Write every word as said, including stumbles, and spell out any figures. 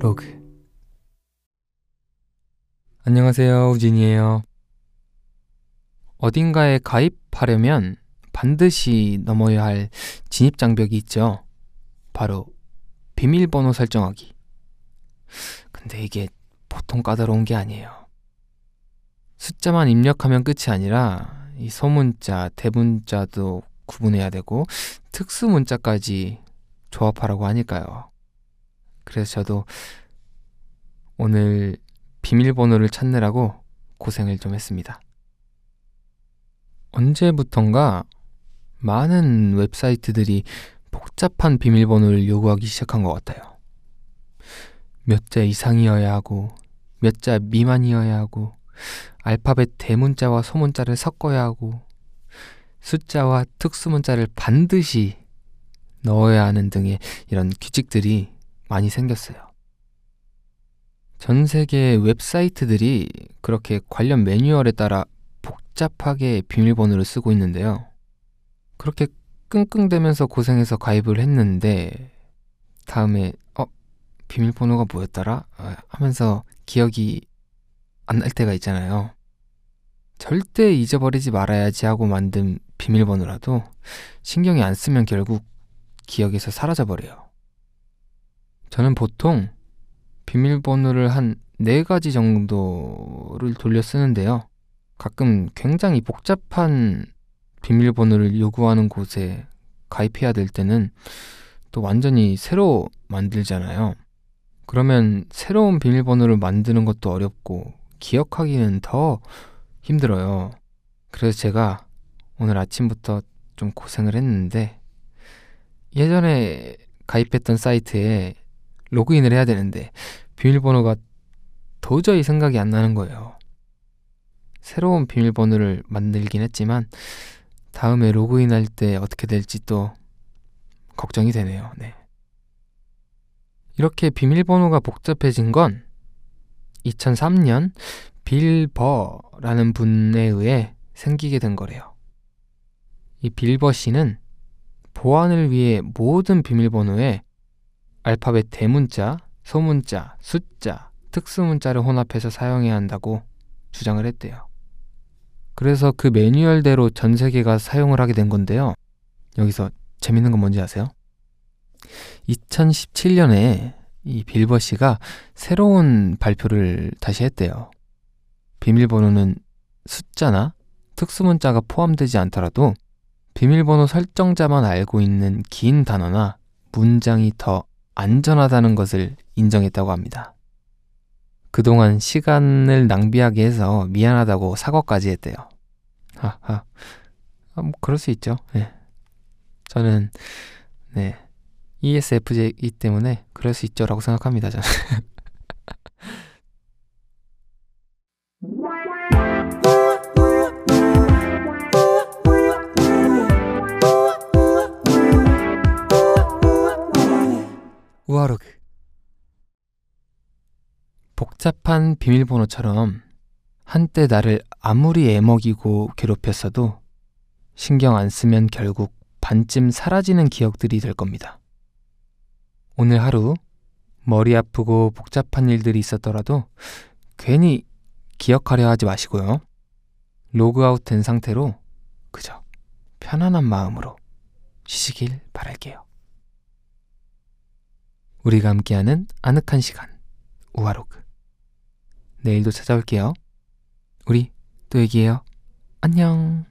로그. 안녕하세요, 우진이에요. 어딘가에 가입하려면 반드시 넘어야 할 진입장벽이 있죠. 바로 비밀번호 설정하기. 근데 이게 보통 까다로운 게 아니에요. 숫자만 입력하면 끝이 아니라 이 소문자, 대문자도 구분해야 되고 특수문자까지 조합하라고 하니까요. 그래서 저도 오늘 비밀번호를 찾느라고 고생을 좀 했습니다. 언제부턴가 많은 웹사이트들이 복잡한 비밀번호를 요구하기 시작한 것 같아요. 몇 자 이상이어야 하고 몇 자 미만이어야 하고 알파벳 대문자와 소문자를 섞어야 하고 숫자와 특수문자를 반드시 넣어야 하는 등의 이런 규칙들이 많이 생겼어요. 전 세계의 웹사이트들이 그렇게 관련 매뉴얼에 따라 복잡하게 비밀번호를 쓰고 있는데요. 그렇게 끙끙대면서 고생해서 가입을 했는데 다음에 어? 비밀번호가 뭐였더라? 하면서 기억이 안 날 때가 있잖아요. 절대 잊어버리지 말아야지 하고 만든 비밀번호라도 신경이 안 쓰면 결국 기억에서 사라져버려요. 저는 보통 비밀번호를 한 네 가지 정도를 돌려 쓰는데요. 가끔 굉장히 복잡한 비밀번호를 요구하는 곳에 가입해야 될 때는 또 완전히 새로 만들잖아요. 그러면 새로운 비밀번호를 만드는 것도 어렵고 기억하기는 더 힘들어요. 그래서 제가 오늘 아침부터 좀 고생을 했는데 예전에 가입했던 사이트에 로그인을 해야 되는데 비밀번호가 도저히 생각이 안 나는 거예요. 새로운 비밀번호를 만들긴 했지만 다음에 로그인할 때 어떻게 될지 또 걱정이 되네요. 네. 이렇게 비밀번호가 복잡해진 건 이천삼 년 빌 버라는 분에 의해 생기게 된 거래요. 이 빌 버 씨는 보안을 위해 모든 비밀번호에 알파벳 대문자, 소문자, 숫자, 특수문자를 혼합해서 사용해야 한다고 주장을 했대요. 그래서 그 매뉴얼대로 전 세계가 사용을 하게 된 건데요. 여기서 재밌는 건 뭔지 아세요? 이천십칠 년에 이 빌 버 씨가 새로운 발표를 다시 했대요. 비밀번호는 숫자나 특수문자가 포함되지 않더라도 비밀번호 설정자만 알고 있는 긴 단어나 문장이 더 안전하다는 것을 인정했다고 합니다. 그동안 시간을 낭비하게 해서 미안하다고 사과까지 했대요. 하하, 아, 뭐 그럴 수 있죠. 네. 저는 네 이에스에프제이이기 때문에 그럴 수 있죠라고 생각합니다. 저는. 우아로그. 복잡한 비밀번호처럼 한때 나를 아무리 애먹이고 괴롭혔어도 신경 안 쓰면 결국 반쯤 사라지는 기억들이 될 겁니다. 오늘 하루 머리 아프고 복잡한 일들이 있었더라도 괜히 기억하려 하지 마시고요. 로그아웃 된 상태로 그저 편안한 마음으로 쉬시길 바랄게요. 우리가 함께하는 아늑한 시간, 우아로그. 내일도 찾아올게요. 우리 또 얘기해요. 안녕.